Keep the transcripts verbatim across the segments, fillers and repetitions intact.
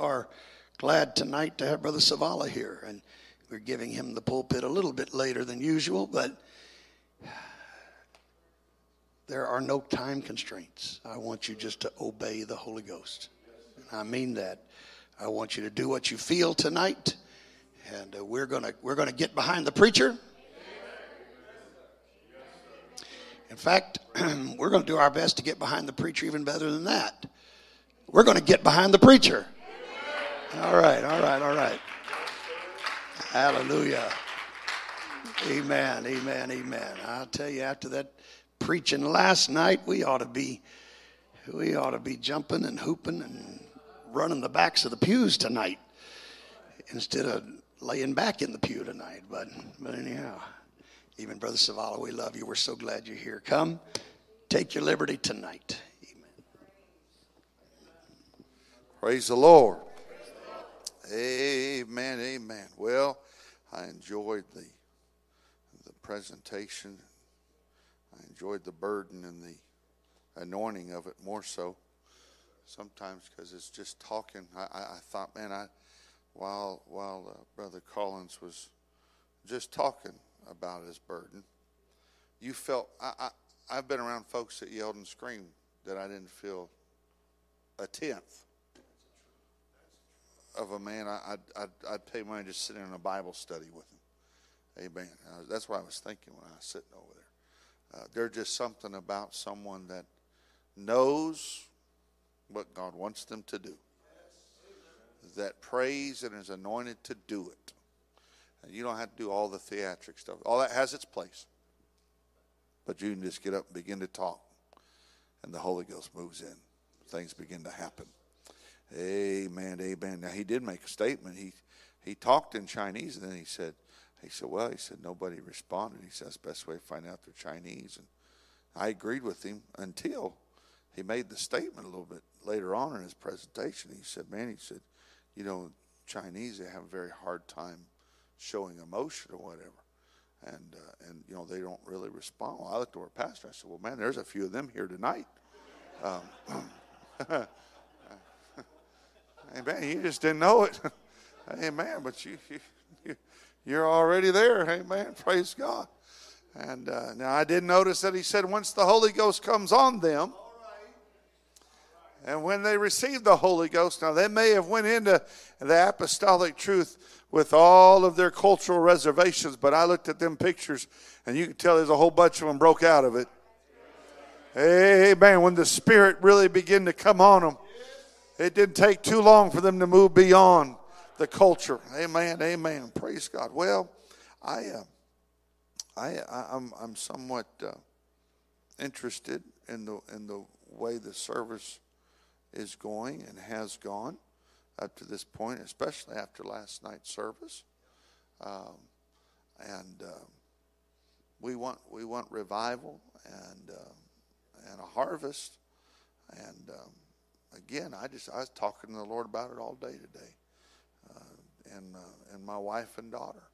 are glad tonight to have Brother Savala here, and we're giving him the pulpit a little bit later than usual, but there are no time constraints. I want you just to obey the Holy Ghost. And I mean that. I want you to do what you feel tonight, and uh, we're gonna we're gonna get behind the preacher. In fact, we're going to do our best to get behind the preacher even better than that. We're going to get behind the preacher. Amen. All right, all right, all right. Hallelujah. Amen, amen, amen. I'll tell you, after that preaching last night, we ought to be, we ought to be jumping and hooping and running the backs of the pews tonight instead of laying back in the pew tonight. But, but anyhow. Even Brother Savala, we love you. We're so glad you're here. Come, take your liberty tonight. Amen. Praise the Lord. Praise the Lord. Amen, amen. Well, I enjoyed the the presentation. I enjoyed the burden and the anointing of it more so. Sometimes because it's just talking. I, I, I thought, man, I while while uh, Brother Collins was just talking about his burden, you felt, I, I, I've been around folks that yelled and screamed that I didn't feel a tenth of a man I, I'd, I'd, I'd pay money just sitting in a Bible study with him. Amen. I, that's what I was thinking when I was sitting over there. Uh, there's just something about someone that knows what God wants them to do, that prays and is anointed to do it. And you don't have to do all the theatric stuff. All that has its place. But you can just get up and begin to talk. And the Holy Ghost moves in. Things begin to happen. Amen, amen. Now, he did make a statement. He he talked in Chinese, and then he said, he said, well, he said, nobody responded. He said, that's the best way to find out they're Chinese. And I agreed with him until he made the statement a little bit later on in his presentation. He said, man, he said, you know, Chinese, they have a very hard time showing emotion or whatever, and uh, and you know, they don't really respond. Well, I looked over at Pastor. I said, "Well, man, there's a few of them here tonight." Um, hey, man, you just didn't know it. Hey, man, but you, you you're already there. Hey, man, praise God. And uh, now I did notice that he said, once the Holy Ghost comes on them. And when they received the Holy Ghost, now they may have went into the apostolic truth with all of their cultural reservations, but I looked at them pictures, and you can tell there's a whole bunch of them broke out of it. Amen. When the Spirit really began to come on them, it didn't take too long for them to move beyond the culture. Amen. Amen. Praise God. Well, I, uh, I, I I'm, I'm somewhat uh, interested in the in the way the service is going and has gone up to this point, especially after last night's service, um, and uh, we want we want revival and uh, and a harvest. And um, again, I just I was talking to the Lord about it all day today, uh, and uh, and my wife and daughter.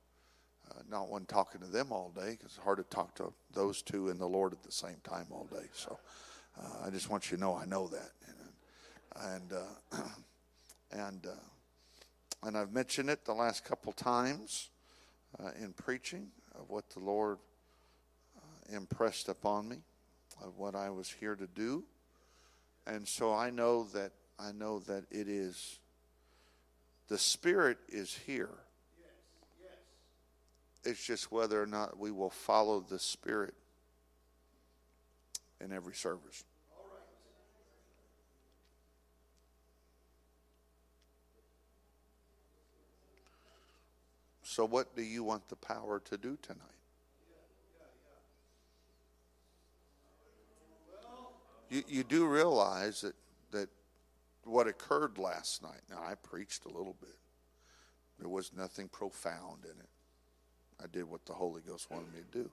Uh, not one talking to them all day, because it's hard to talk to those two and the Lord at the same time all day. So uh, I just want you to know I know that. And uh, and uh, and I've mentioned it the last couple times uh, in preaching of what the Lord uh, impressed upon me, of what I was here to do, and so I know that I know that it is the Spirit is here. Yes, yes. It's just whether or not we will follow the Spirit in every service. So what do you want the power to do tonight? You, you do realize that, that what occurred last night, now I preached a little bit. There was nothing profound in it. I did what the Holy Ghost wanted me to do.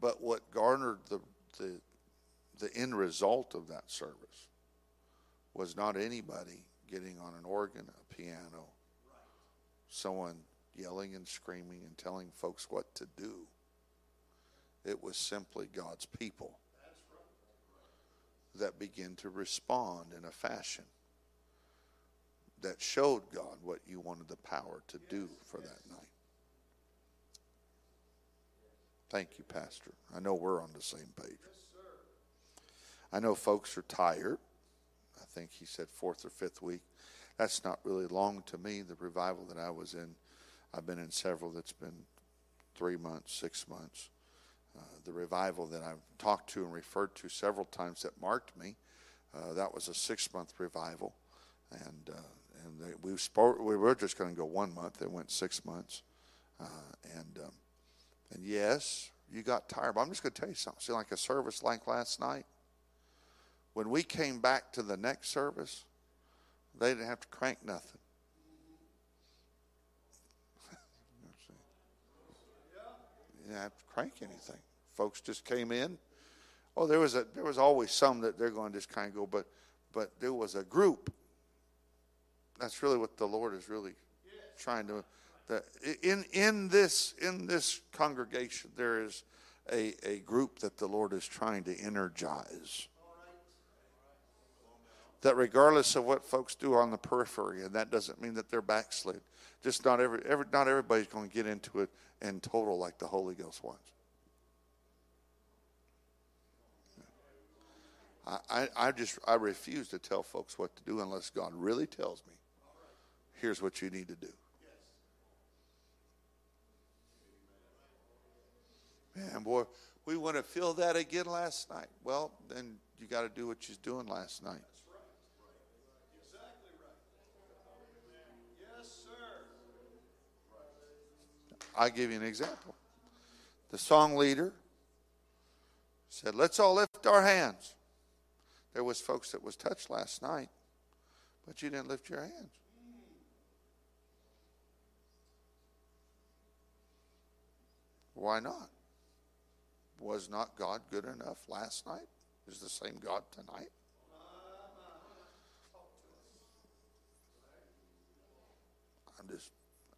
But what garnered the, the, the end result of that service was not anybody getting on an organ, a piano, someone yelling and screaming and telling folks what to do. It was simply God's people that begin to respond in a fashion that showed God what you wanted the power to do for that night. Thank you, Pastor. I know we're on the same page. I know folks are tired. I think he said fourth or fifth week. That's not really long to me. The revival that I was in, I've been in several that's been three months, six months. Uh, the revival that I've talked to and referred to several times that marked me, uh, that was a six-month revival. And uh, and they, we, spoke, we were just going to go one month. It went six months. Uh, and, um, and, yes, you got tired. But I'm just going to tell you something. See, like a service like last night, when we came back to the next service, they didn't have to crank nothing. You didn't have to crank anything. Folks just came in. Oh, there was a there was always some that they're going to just kind of go, but but there was a group. That's really what the Lord is really trying to. The, in in this in this congregation, there is a a group that the Lord is trying to energize. That regardless of what folks do on the periphery, and that doesn't mean that they're backslid. Just not every, every not everybody's going to get into it in total like the Holy Ghost wants. I, I, I just I refuse to tell folks what to do unless God really tells me, here's what you need to do. Man, boy, we want to feel that again last night. Well, then you got to do what you're doing last night. I'll give you an example. The song leader said, let's all lift our hands. There was folks that was touched last night, but you didn't lift your hands. Why not? Was not God good enough last night? Is the same God tonight? I'm just,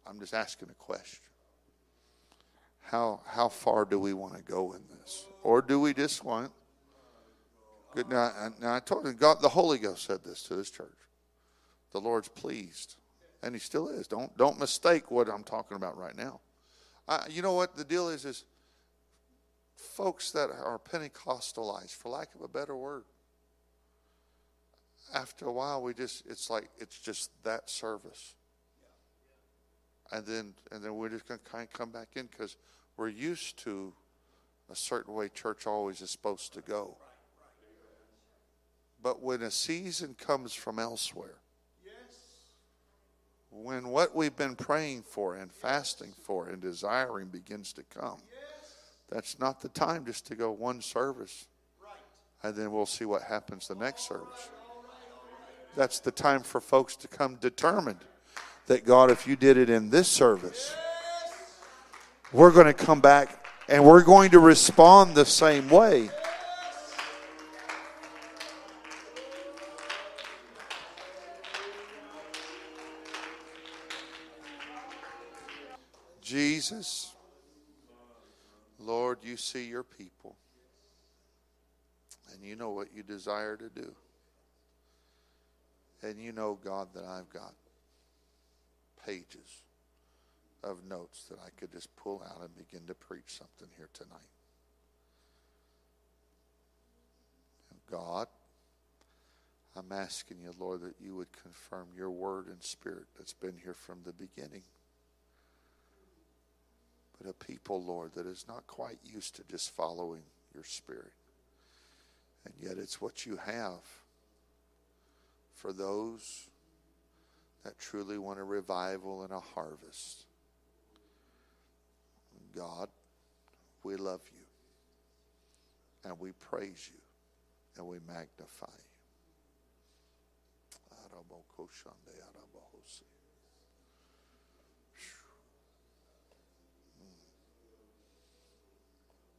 I'm just asking a question. How how far do we want to go in this? Or do we just want... Good, now, now, I told you, God, the Holy Ghost said this to this church. The Lord's pleased. And he still is. Don't don't mistake what I'm talking about right now. Uh, you know what the deal is, is folks that are Pentecostalized, for lack of a better word, after a while, we just, it's like, it's just that service. And then, and then we're just going to kind of come back in because we're used to a certain way church always is supposed to go. But when a season comes from elsewhere, yes. When what we've been praying for and fasting for and desiring begins to come, yes. That's not the time just to go one service, right. And then we'll see what happens the next all service. Right, all right, all right. That's the time for folks to come determined. That God, if you did it in this service, yes. We're going to come back and we're going to respond the same way. Yes. Jesus, Lord, you see your people and you know what you desire to do. And you know, God, that I've got pages of notes that I could just pull out and begin to preach something here tonight. And God, I'm asking you, Lord, that you would confirm your word and spirit that's been here from the beginning. But a people, Lord, that is not quite used to just following your spirit. And yet it's what you have for those that truly want a revival and a harvest. God, we love you. And we praise you. And we magnify you.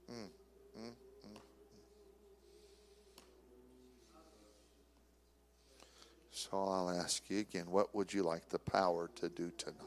Mm. Mm, mm, mm. So I'll ask you again, what would you like the power to do tonight?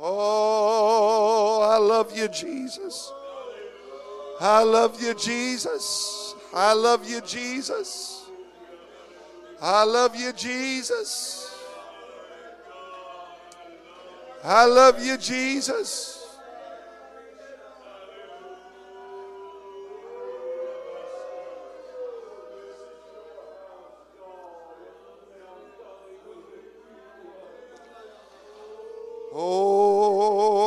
Oh, I love you, Jesus. I love you, Jesus. I love you, Jesus. I love you, Jesus. I love you, Jesus. I love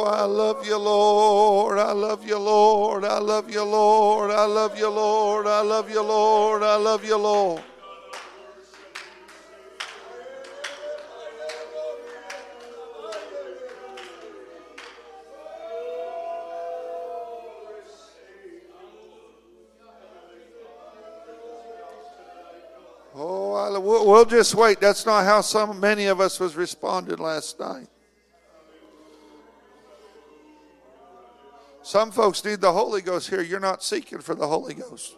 you, Lord. I love you, Lord. I love you, Lord. I love you, Lord. Oh, I, we'll just wait. That's not how some many of us was responded last night. Some folks need the Holy Ghost here. You're not seeking for the Holy Ghost.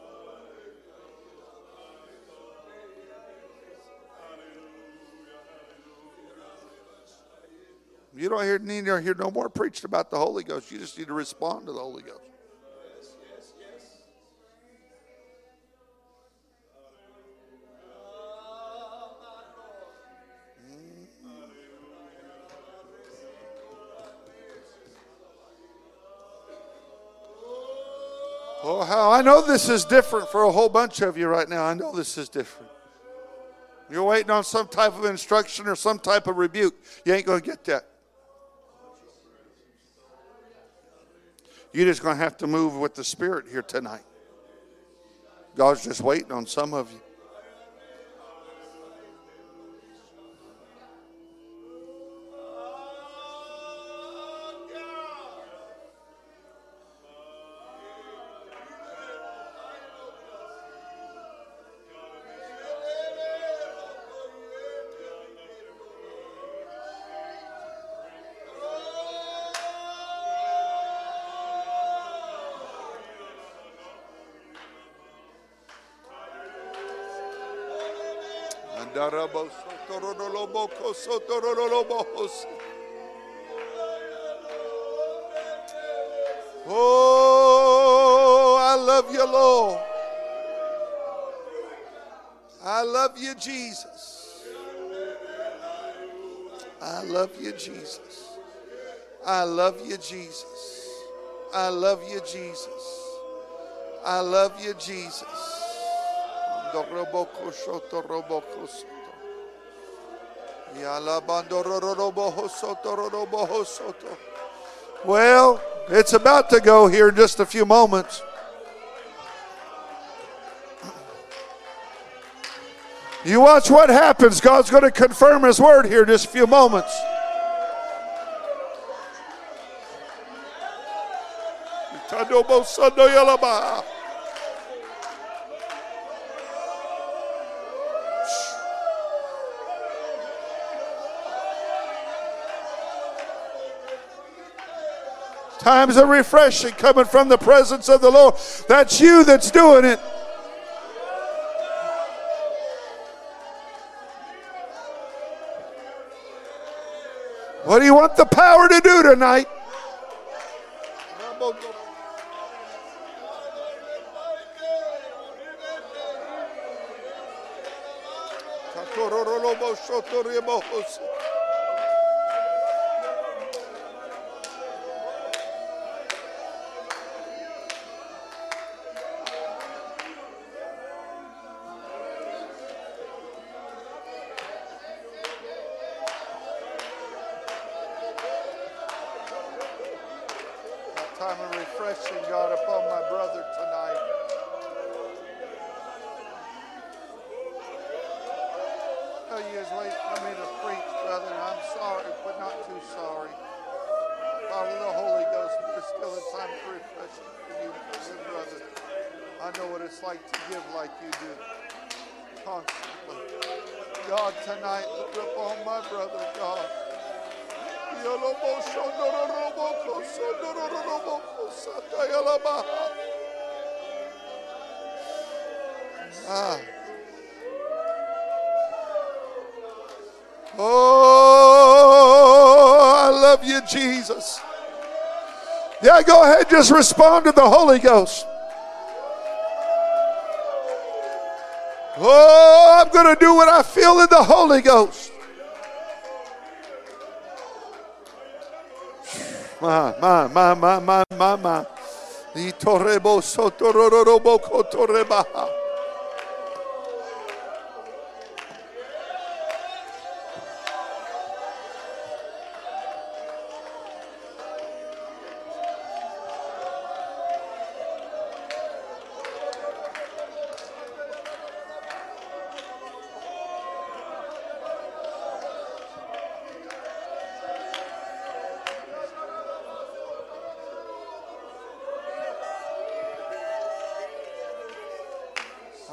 You don't hear, need to hear no more preached about the Holy Ghost. You just need to respond to the Holy Ghost. Oh, how I know this is different for a whole bunch of you right now. I know this is different. You're waiting on some type of instruction or some type of rebuke. You ain't going to get that. You're just going to have to move with the Spirit here tonight. God's just waiting on some of you. Oh, I love you, Lord. I love you, Jesus. I love you, Jesus. I love you, Jesus. I love you, Jesus. I love you, Jesus. Well, it's about to go here in just a few moments. You watch what happens. God's going to confirm His word here in just a few moments. Times of refreshing coming from the presence of the Lord. That's you that's doing it. What do you want the power to do tonight? Time of refreshing, God, upon my brother tonight. I know you was waiting for me to preach, brother, and I'm sorry, but not too sorry. Father, the Holy Ghost, there's still a time for refreshing for you, brother. I know what it's like to give like you do, constantly. God, tonight, look upon my brother, God. Ah. Oh, I love you, Jesus. Yeah, go ahead, just respond to the Holy Ghost. Oh, I'm going to do what I feel in the Holy Ghost. My, my, my, my, my, my, my.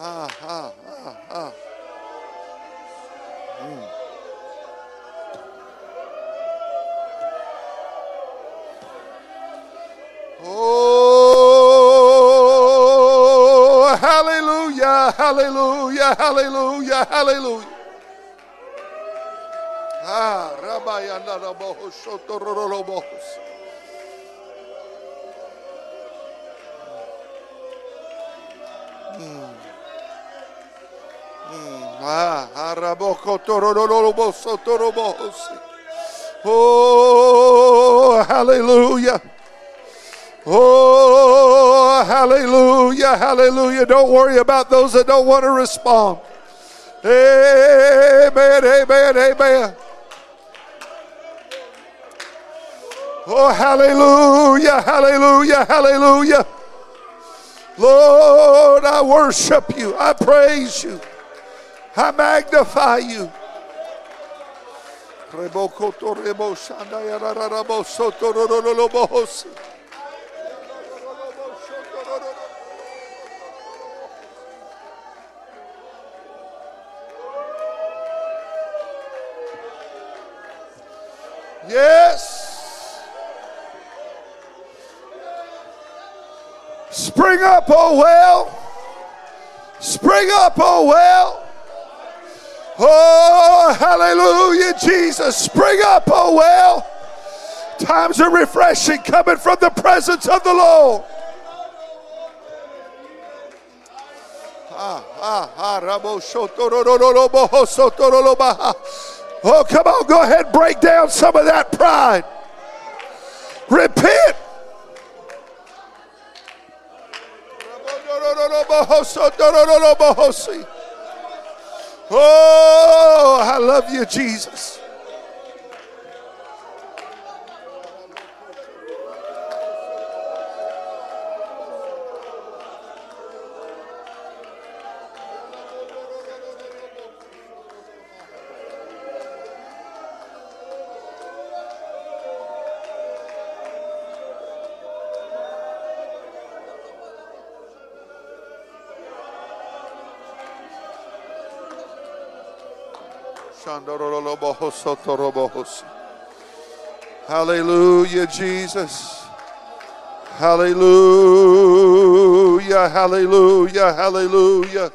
Ah, ah, ah, ah. Mm. Oh, hallelujah, hallelujah, hallelujah, hallelujah. Ah, Rabbi Anarabohus, Shotororobohus. Oh, hallelujah. Oh, hallelujah, hallelujah. Don't worry about those that don't want to respond. Amen, amen, amen. Oh, hallelujah, hallelujah, hallelujah. Lord, I worship you. I praise you. I magnify you. Yes. Spring up, oh well. Spring up, oh well. Oh, hallelujah, Jesus. Spring up, oh well. Times of refreshing coming from the presence of the Lord. Oh, come on, go ahead and break down some of that pride. Repent. Oh, I love you, Jesus. Hallelujah, Jesus. Hallelujah, hallelujah, hallelujah.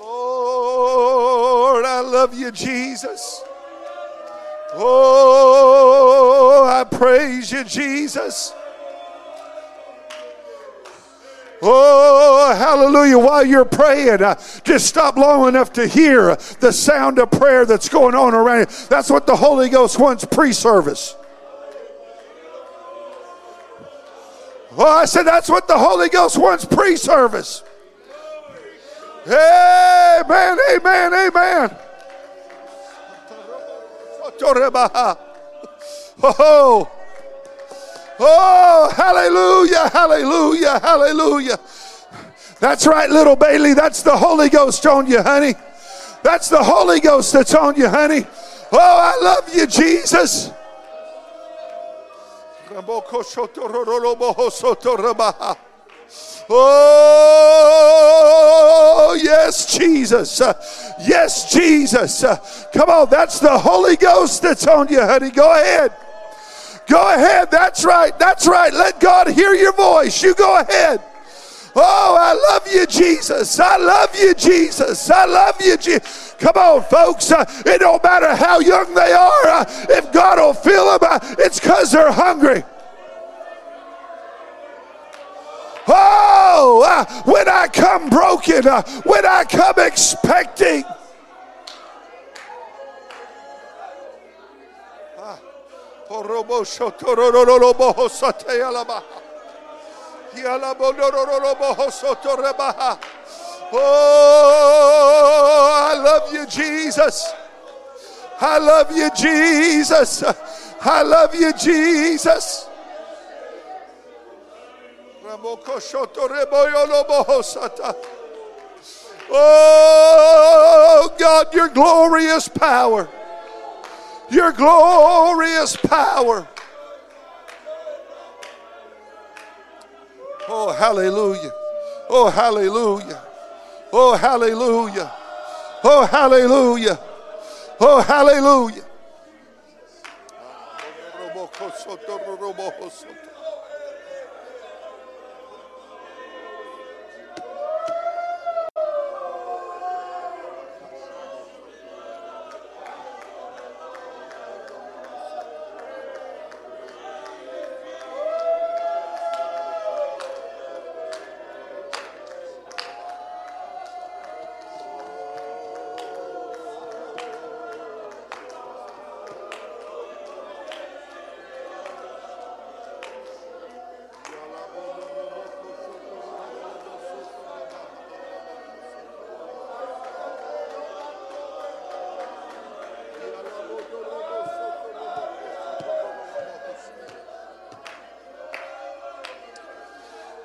Lord, I love you, Jesus. Oh, I praise you, Jesus. Oh, hallelujah. While you're praying, uh, just stop long enough to hear the sound of prayer that's going on around you. That's what the Holy Ghost wants pre-service. Oh, I said that's what the Holy Ghost wants pre-service. Amen, amen, amen. Oh, oh, hallelujah, hallelujah, hallelujah. That's right, little Bailey. That's the Holy Ghost on you, honey. That's the Holy Ghost that's on you, honey. Oh, I love you, Jesus. Oh, yes, Jesus. Yes, Jesus. Come on, that's the Holy Ghost that's on you, honey. Go ahead. Go ahead. That's right. That's right. Let God hear your voice. You go ahead. Oh, I love you, Jesus. I love you, Jesus. I love you, Jesus. Come on, folks. Uh, it don't matter how young they are. Uh, if God will fill them, uh, it's because they're hungry. Oh, uh, when I come broken, uh, when I come expecting. Oh, I love you, Jesus. I love you, Jesus. I love you, Jesus. Oh, God, your glorious power. Your glorious power. Oh, hallelujah. Oh, hallelujah. Oh, hallelujah. Oh, hallelujah. Oh, hallelujah.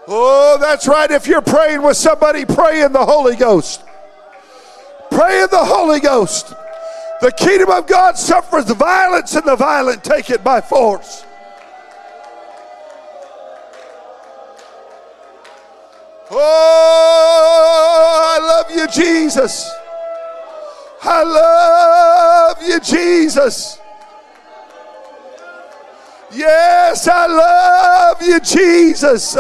Oh, that's right. If you're praying with somebody, pray in the Holy Ghost. Pray in the Holy Ghost. The kingdom of God suffers violence, and the violent take it by force. Oh, I love you, Jesus. I love you, Jesus. Yes, I love you, Jesus.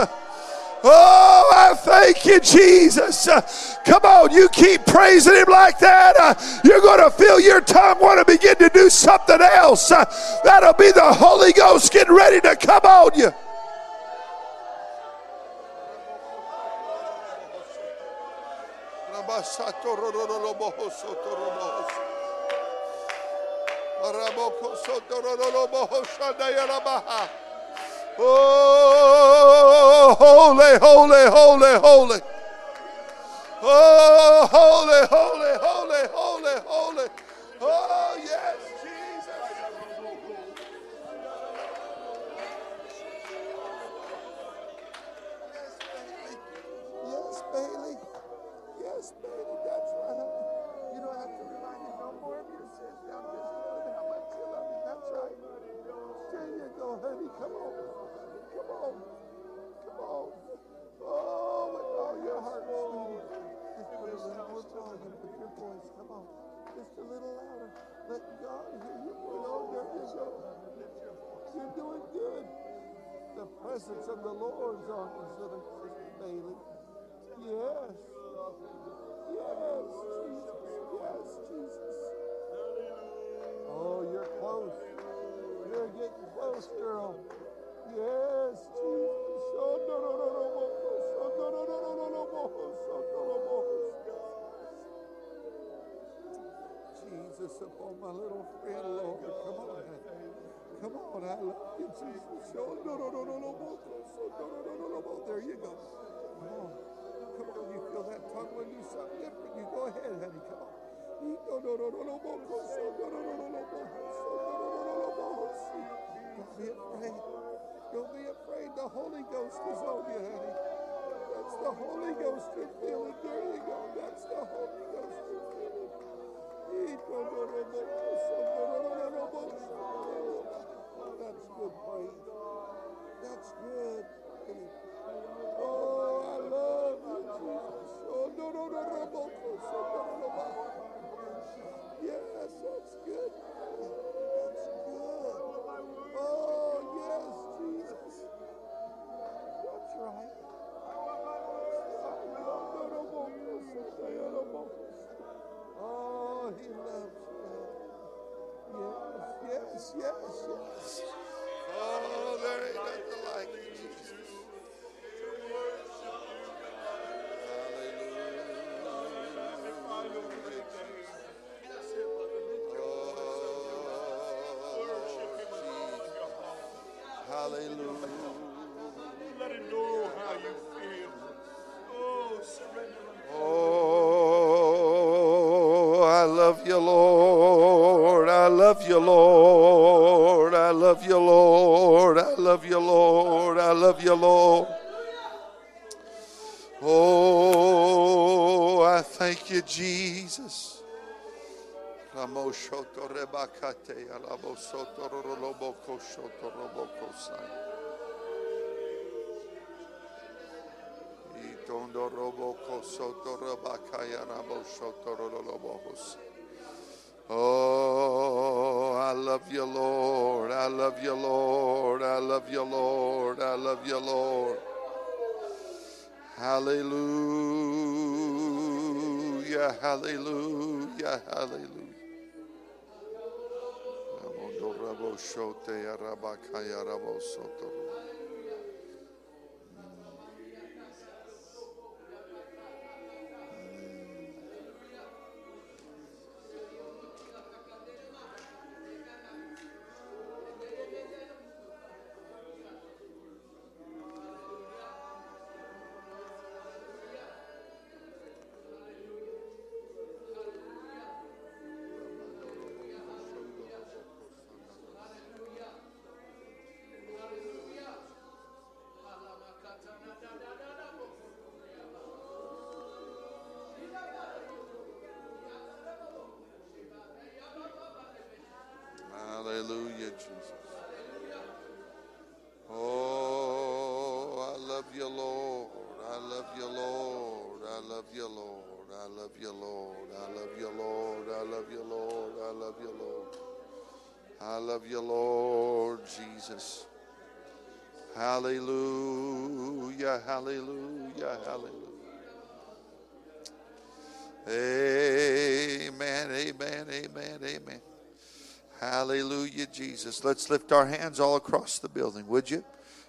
Oh, I thank you, Jesus. Uh, come on, you keep praising him like that. Uh, you're going to feel your tongue want to begin to do something else. Uh, that'll be the Holy Ghost getting ready to come on you. Oh, holy, holy, holy, holy. Oh, holy, holy, holy, holy, holy. Oh, yes, Jesus. Yes, Bailey. Yes, Bailey. That's right. You don't have to remind me no more of your sins. Now just tell him how much you love him. That's right. There you go, honey. Come on. Come on, come on. Oh, with all your heart, sweetie. Just a little louder. With your voice, come on. Just a little louder. Let God hear you. Oh, there you go. You're doing good. The presence of the Lord is on us, Brother Bailey. Yes. Yes, Jesus. Yes, Jesus. Oh, you're close. You're getting close, girl. Yes, Jesus. Oh, no, no, no, no, no. Oh, no, no, no, no, no, no. Jesus upon my little friend, Lord. Come on. Come on, I love you, Jesus. Oh, no, no, no, no, no, no, no, no, there you go. Come on. Come on, you feel that tongue when you something different. You go ahead, honey. Come on. No, no, no, no, no, no, no, no, no, no, no, don't be afraid. Don't be afraid. The Holy Ghost is on you, honey. That's the Holy Ghost you're feeling. There you go. That's the Holy Ghost you're feeling. That's good, praise. That's good. Oh, I love you, Jesus. Oh, no, no, no, no, no, no. Yes, that's good. That's good. Oh, yes, Jesus. That's right. Oh, he loves you. Yes, yes, yes, yes. Oh, there ain't nothing like you, Jesus. Hallelujah. Hallelujah. Let him know how you feel. Oh, surrender. Oh, I love you, Lord. I love you, Lord. I love you, Lord. I love you, Lord. I love you, Lord. Oh, I thank you, Jesus. Oh, I love you, Lord. I love you, Lord. I love you, Lord. I love you, Lord. Hallelujah, hallelujah, hallelujah. Hallelujah, hallelujah, hallelujah. Amen, amen, amen, amen. Hallelujah, Jesus. Let's lift our hands all across the building, would you?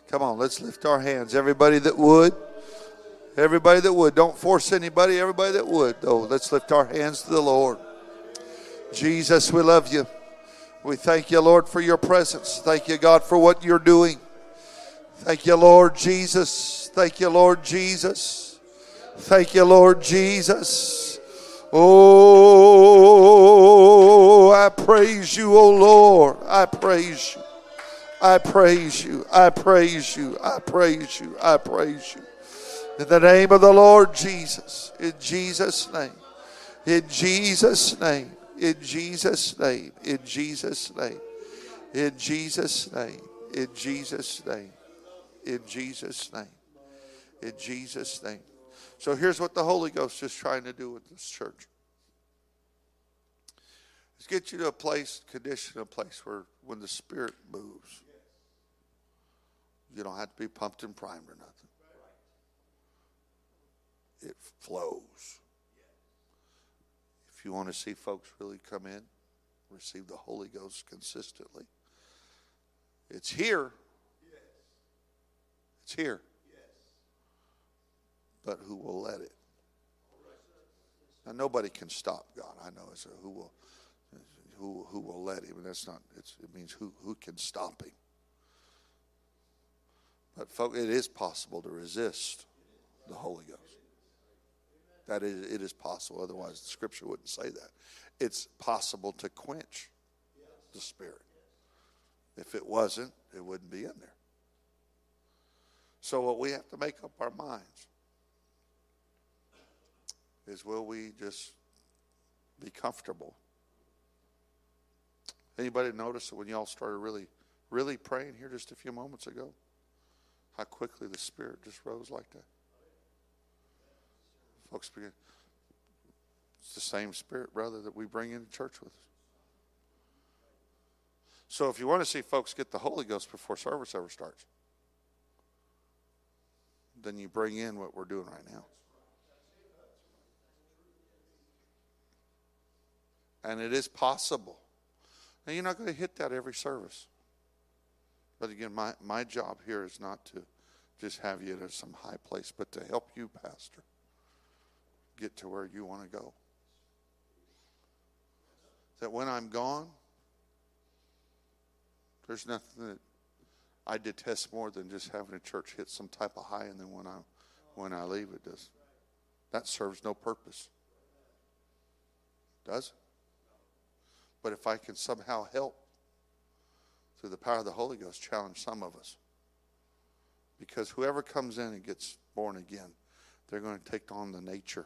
Come on, let's lift our hands. Everybody that would. Everybody that would. Don't force anybody. Everybody that would, though. Let's lift our hands to the Lord. Jesus, we love you. We thank you, Lord, for your presence. Thank you, God, for what you're doing. Thank you, Lord Jesus. Thank you, Lord Jesus. Thank you, Lord Jesus. Oh, I praise you, oh Lord. I praise you. I praise you. I praise you. I praise you. I praise you. In the name of the Lord Jesus. In Jesus' name. In Jesus' name. In Jesus' name, in Jesus' name, in Jesus' name, in Jesus' name, in Jesus' name, in Jesus' name. So here's what the Holy Ghost is trying to do with this church. It's get you to a place, condition, a place where when the Spirit moves, You don't have to be pumped and primed or nothing. It flows. If you want to see folks really come in, receive the Holy Ghost consistently, it's here. It's here. But who will let it? Now, nobody can stop God. I know. So who will, who who will let him? And that's not. It's, it means who who can stop him. But folks, it is possible to resist the Holy Ghost. That is, it is possible. Otherwise, the Scripture wouldn't say that. It's possible to quench the Spirit. If it wasn't, it wouldn't be in there. So what we have to make up our minds is, will we just be comfortable? Anybody notice that when y'all started really, really praying here just a few moments ago, how quickly the Spirit just rose like that? Folks, begin. It's the same Spirit, brother, that we bring into church with us. So if you want to see folks get the Holy Ghost before service ever starts, then you bring in what we're doing right now. And it is possible. Now, you're not going to hit that every service. But again, my, my job here is not to just have you to some high place, but to help you, Pastor, get to where you want to go. That when I'm gone, there's nothing that I detest more than just having a church hit some type of high, and then when I, when I leave, it does. That serves no purpose. Does it? But if I can somehow help, through the power of the Holy Ghost, challenge some of us. Because whoever comes in and gets born again, they're going to take on the nature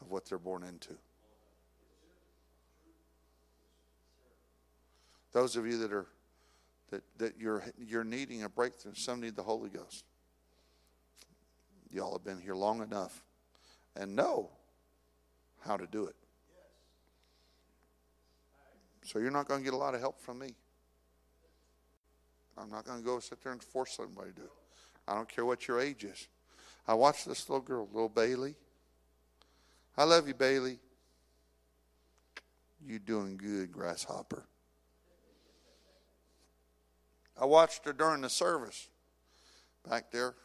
of what they're born into. Those of you that are that, that you're you're needing a breakthrough, some need the Holy Ghost. Y'all have been here long enough and know how to do it. So you're not going to get a lot of help from me. I'm not going to go sit there and force somebody to do it. I don't care what your age is. I watched this little girl, little Bailey. I love you, Bailey. You doing good, grasshopper. I watched her during the service back there.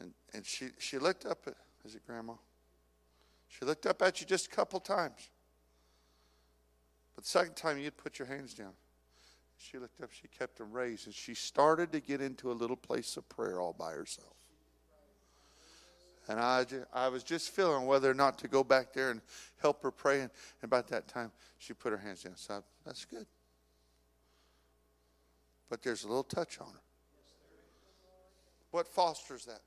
And, and she, she looked up at, is it Grandma? She looked up at you just a couple times. But the second time you'd put your hands down. She looked up, she kept them raised, and she started to get into a little place of prayer all by herself. And I, I was just feeling whether or not to go back there and help her pray. And about that time, she put her hands down. So I, that's good. But there's a little touch on her. What fosters that?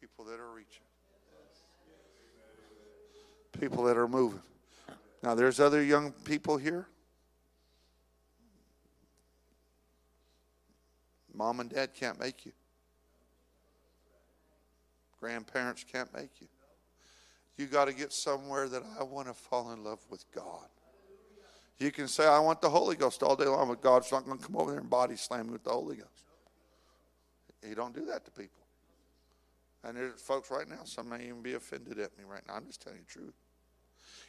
People that are reaching. People that are moving. Now, there's other young people here. Mom and Dad can't make you. Grandparents can't make you. You got to get somewhere that I want to fall in love with God. You can say, I want the Holy Ghost all day long, but God's not going to come over there and body slam me with the Holy Ghost. He don't do that to people. And there's folks right now, some may even be offended at me right now. I'm just telling you the truth.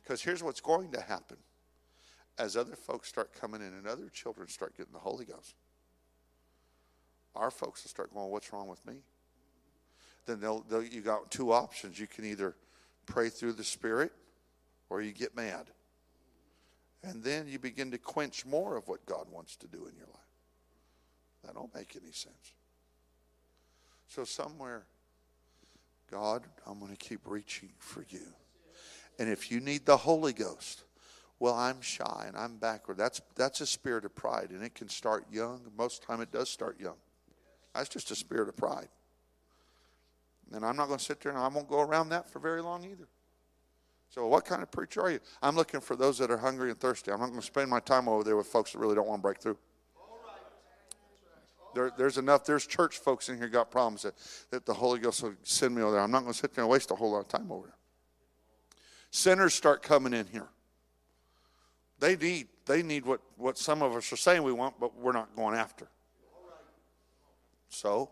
Because here's what's going to happen. As other folks start coming in and other children start getting the Holy Ghost, our folks will start going, what's wrong with me? Then they'll, they'll, you got two options. You can either pray through the Spirit or you get mad. And then you begin to quench more of what God wants to do in your life. That don't make any sense. So somewhere, God, I'm going to keep reaching for you. And if you need the Holy Ghost, well, I'm shy and I'm backward. That's that's a spirit of pride, and it can start young. Most of the time it does start young. That's just a spirit of pride. And I'm not going to sit there and I won't go around that for very long either. So what kind of preacher are you? I'm looking for those that are hungry and thirsty. I'm not going to spend my time over there with folks that really don't want to break through. There, there's enough. There's church folks in here got problems that, that the Holy Ghost will send me over there. I'm not going to sit there and waste a whole lot of time over there. Sinners start coming in here. They need, they need what, what some of us are saying we want, but we're not going after. So,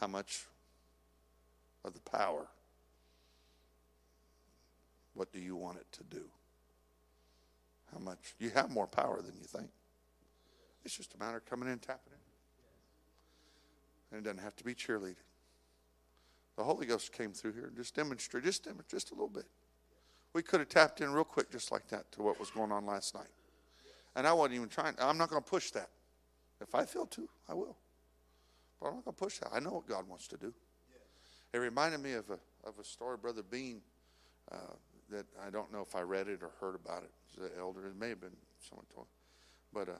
how much of the power? What do you want it to do? How much? You have more power than you think. It's just a matter of coming in and tapping in. And it doesn't have to be cheerleading. The Holy Ghost came through here and just demonstrated, just demonstrated, just a little bit. We could have tapped in real quick just like that to what was going on last night. And I wasn't even trying. I'm not going to push that. If I feel to, I will. But I'm not going to push that. I know what God wants to do. It reminded me of a, of a story, Brother Bean, uh, that I don't know if I read it or heard about it. It was an elder. It may have been someone told me. But uh,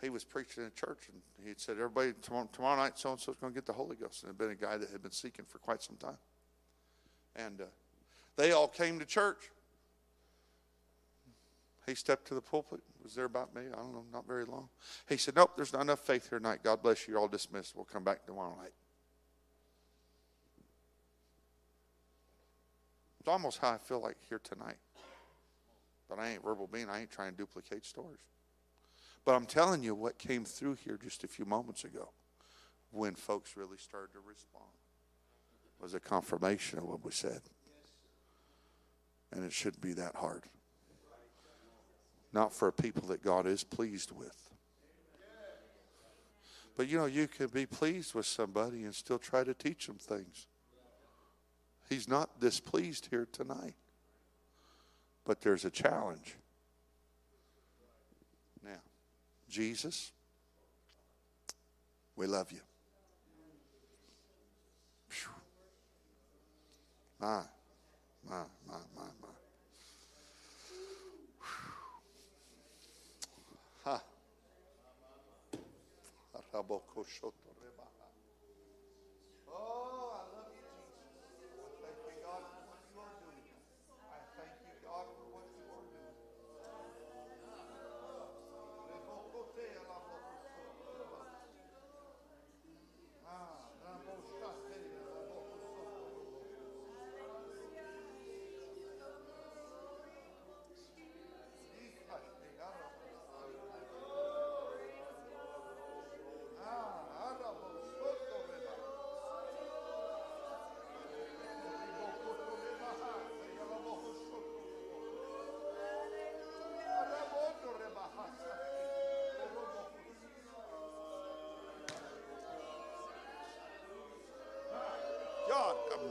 he was preaching in a church, and he had said, everybody, tomorrow, tomorrow night, so-and-so is going to get the Holy Ghost. And it had been a guy that had been seeking for quite some time. And uh, they all came to church. He stepped to the pulpit. Was there about me? I don't know, not very long. He said, nope, there's not enough faith here tonight. God bless you. You're all dismissed. We'll come back tomorrow night. It's almost how I feel like here tonight. But I ain't verbal being. I ain't trying to duplicate stories. But I'm telling you what came through here just a few moments ago when folks really started to respond was a confirmation of what we said. And it shouldn't be that hard. Not for a people that God is pleased with. But you know, you can be pleased with somebody and still try to teach them things. He's not displeased here tonight. But there's a challenge. Now, Jesus, we love you. My, my, my, my, my. Ha.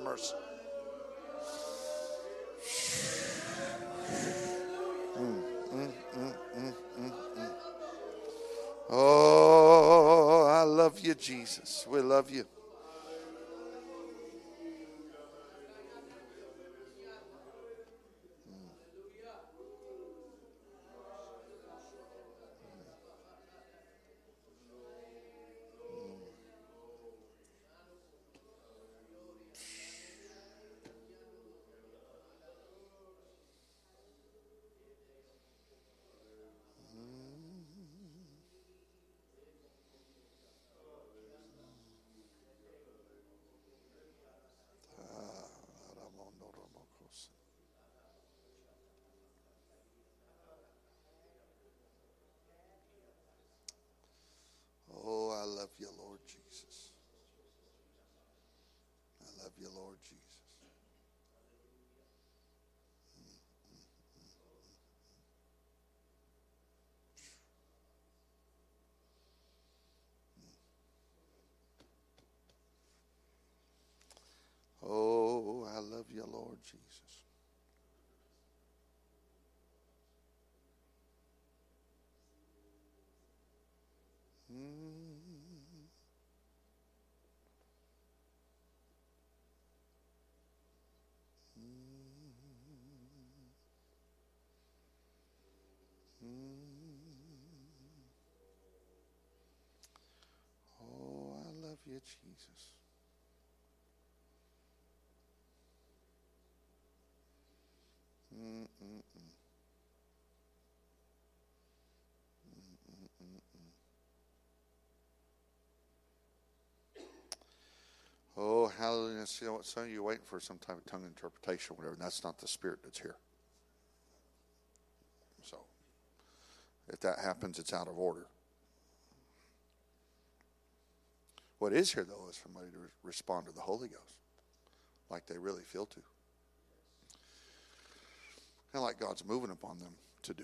Mercy. Mm, mm, mm, mm, mm, mm. Oh, I love you, Jesus. We love you. Jesus. I love you, Lord Jesus. Oh, I love you, Lord Jesus. Jesus. Mm-mm-mm. Mm-mm-mm-mm. Oh, hallelujah. See, you know what? Some of you are waiting for some type of tongue interpretation or whatever. And that's not the spirit that's here. So, if that happens, it's out of order. What is here, though, is for somebody to respond to the Holy Ghost like they really feel to. And like God's moving upon them to do.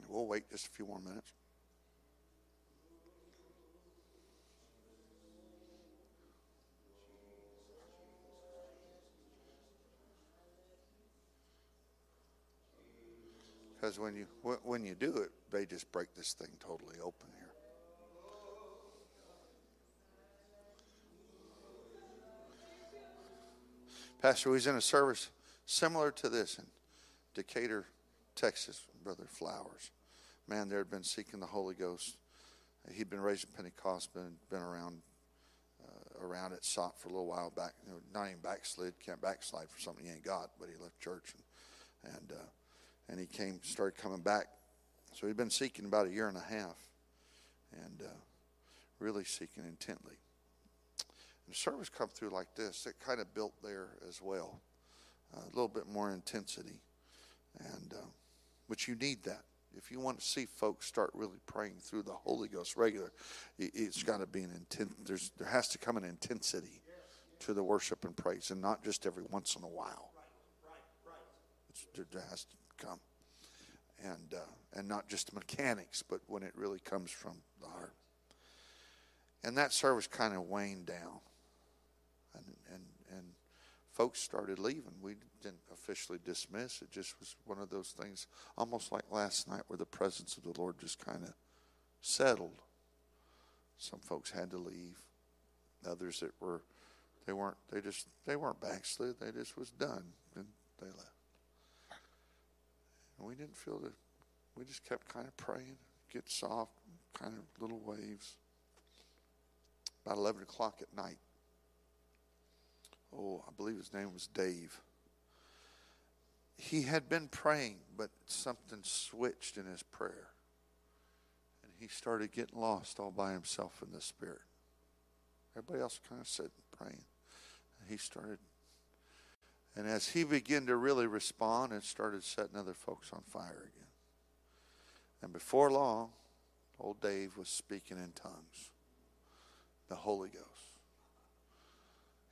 And we'll wait just a few more minutes. Because when you when you do it, they just break this thing totally open here. Pastor, we was in a service similar to this in Decatur, Texas, Brother Flowers. Man, there had been seeking the Holy Ghost. He'd been raised in Pentecost, been been around uh, around it, sought for a little while back. You know, not even backslid, can't backslide for something he ain't got. But he left church and and. Uh, And he came, started coming back. So he'd been seeking about a year and a half. And uh, really seeking intently. And the service come through like this. It kind of built there as well. Uh, a little bit more intensity. and uh, But you need that. If you want to see folks start really praying through the Holy Ghost regular, it's got to be an intent. There's, there has to come an intensity to the worship and praise. And not just every once in a while. It's, there has to come and uh, and not just mechanics, but when it really comes from the heart. And that service kind of waned down, and and and folks started leaving. We didn't officially dismiss. It just was one of those things, almost like last night, where the presence of the Lord just kind of settled. Some folks had to leave. Others that were they weren't they just they weren't backslid. They just was done and they left. And we didn't feel that. We just kept kind of praying, get soft, kind of little waves. About eleven o'clock at night. Oh, I believe his name was Dave. He had been praying, but something switched in his prayer. And he started getting lost all by himself in the Spirit. Everybody else kind of sitting praying. And he started And as he began to really respond, it started setting other folks on fire again. And before long, old Dave was speaking in tongues. The Holy Ghost.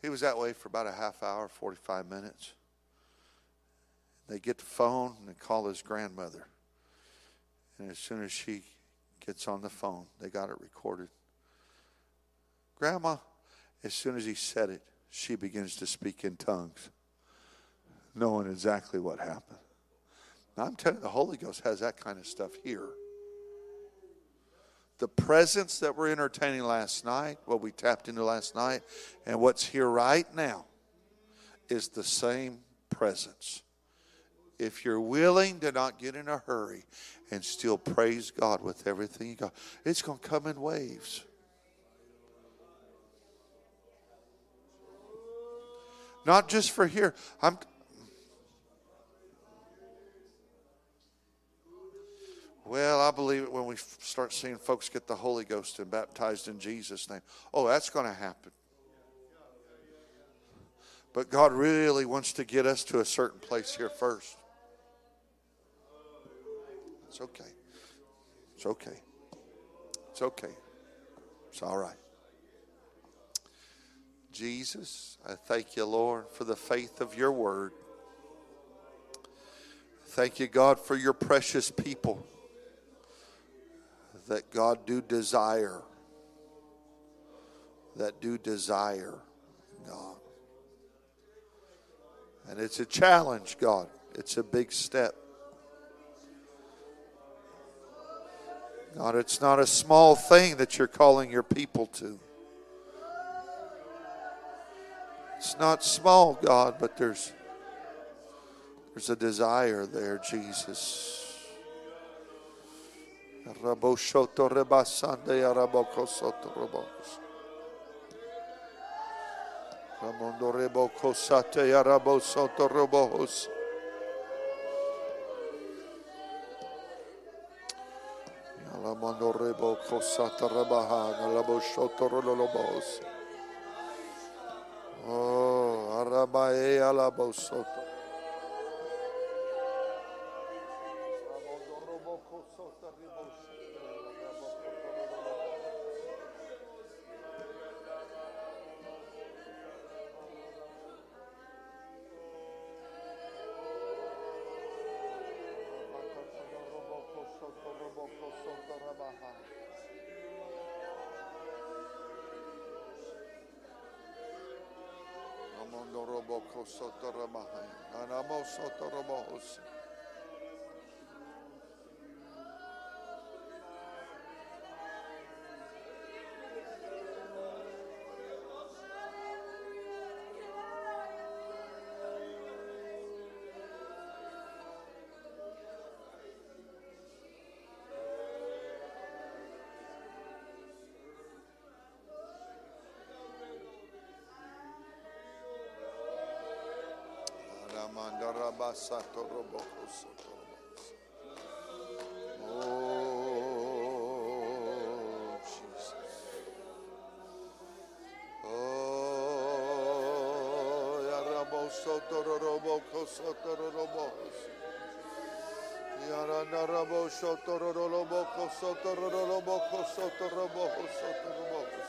He was that way for about a half hour, forty-five minutes. They get the phone and they call his grandmother. And as soon as she gets on the phone, they got it recorded. Grandma, as soon as he said it, she begins to speak in tongues. Knowing exactly what happened. Now, I'm telling you, the Holy Ghost has that kind of stuff here. The presence that we're entertaining last night, what we tapped into last night, and what's here right now is the same presence. If you're willing to not get in a hurry and still praise God with everything you got, it's going to come in waves. Not just for here. I'm Well, I believe it when we start seeing folks get the Holy Ghost and baptized in Jesus' name. Oh, that's going to happen. But God really wants to get us to a certain place here first. It's okay. It's okay. It's okay. It's all right. Jesus, I thank you, Lord, for the faith of your word. Thank you, God, for your precious people. That God do desire, that do desire, God. And it's a challenge, God. It's a big step. God, it's not a small thing that you're calling your people to. It's not small, God, but there's, there's a desire there, Jesus. Oh, Arabae Alabosoto. Oh, Jesus. Oh, Yarabo Sotoroboko Sotorobos. Yaranarabo Sotoroboko Sotoroboko Sotoroboko Sotorobos.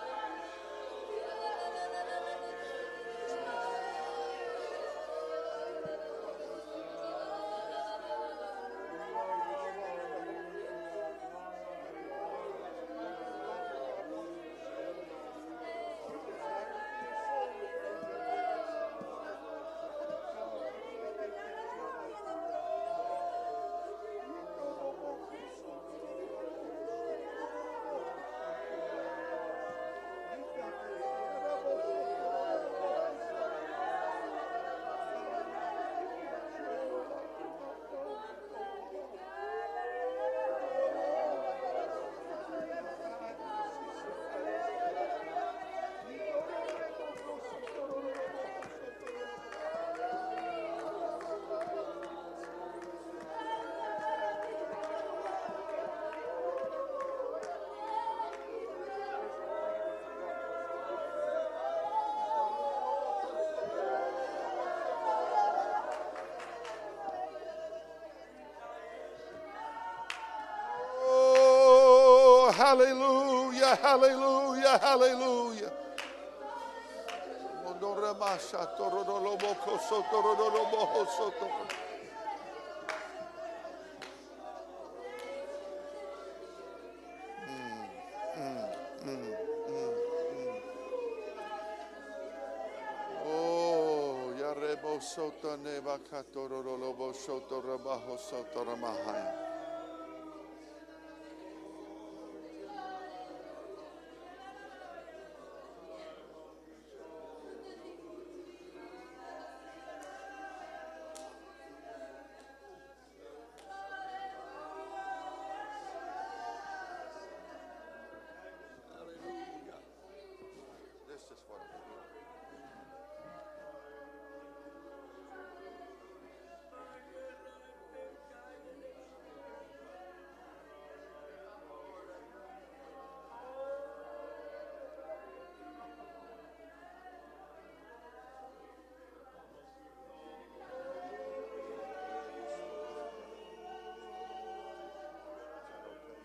Hallelujah, hallelujah, hallelujah. Mm, mm, mm, mm, mm. Oh, Yarebo Soto Neva Katorolobo Soto Rabaho Soto Ramahaya.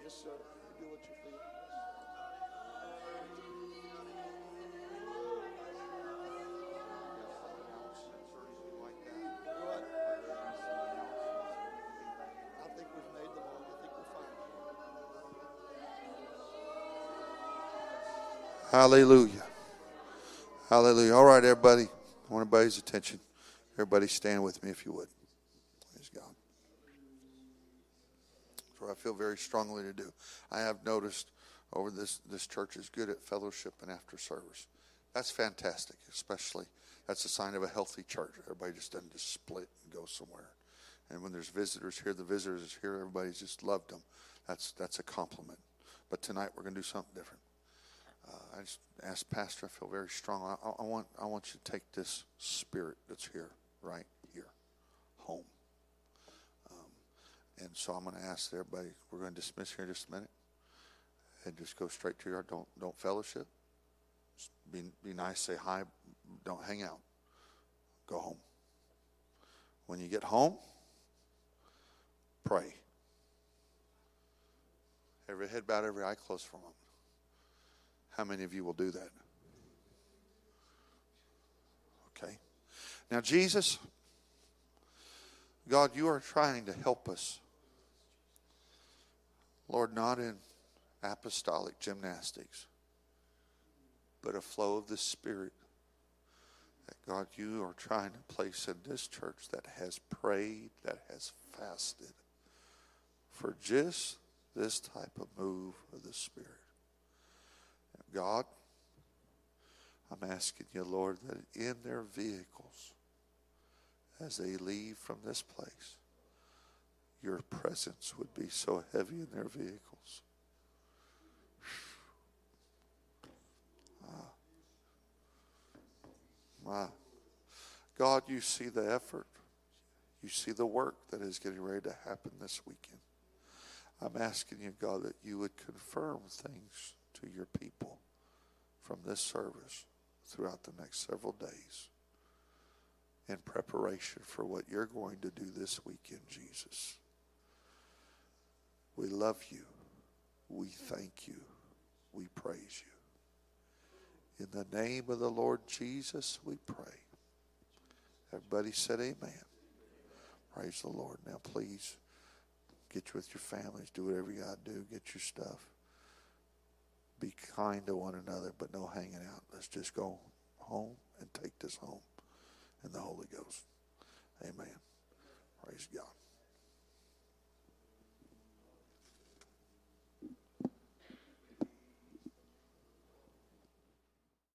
Yes, sir. You do what you feel. I think we've made them all. I think we're fine. Hallelujah. Hallelujah. All right, everybody. I want everybody's attention. Everybody stand with me if you would. I feel very strongly to do. I have noticed over this, this church is good at fellowship and after service. That's fantastic, especially. That's a sign of a healthy church. Everybody just doesn't just split and go somewhere. And when there's visitors here, the visitors is here, everybody's just loved them. That's, that's a compliment. But tonight we're going to do something different. Uh, I just asked Pastor, I feel very strong. I, I, want, I want you to take this spirit that's here, right here, home. And so I'm going to ask everybody, we're going to dismiss here in just a minute and just go straight to your, don't, don't fellowship. Just be, be nice, say hi, don't hang out. Go home. When you get home, pray. Every head bowed, every eye closed for a moment. How many of you will do that? Okay. Now, Jesus, God, you are trying to help us. Lord, not in apostolic gymnastics, but a flow of the Spirit that, God, you are trying to place in this church that has prayed, that has fasted for just this type of move of the Spirit. And God, I'm asking you, Lord, that in their vehicles, as they leave from this place, your presence would be so heavy in their vehicles. Ah. My. God, you see the effort. You see the work that is getting ready to happen this weekend. I'm asking you, God, that you would confirm things to your people from this service throughout the next several days in preparation for what you're going to do this weekend, Jesus. We love you. We thank you. We praise you. In the name of the Lord Jesus, we pray. Everybody said amen. Praise the Lord. Now, please get with your families. Do whatever you got to do. Get your stuff. Be kind to one another, but no hanging out. Let's just go home and take this home in the Holy Ghost. Amen. Praise God.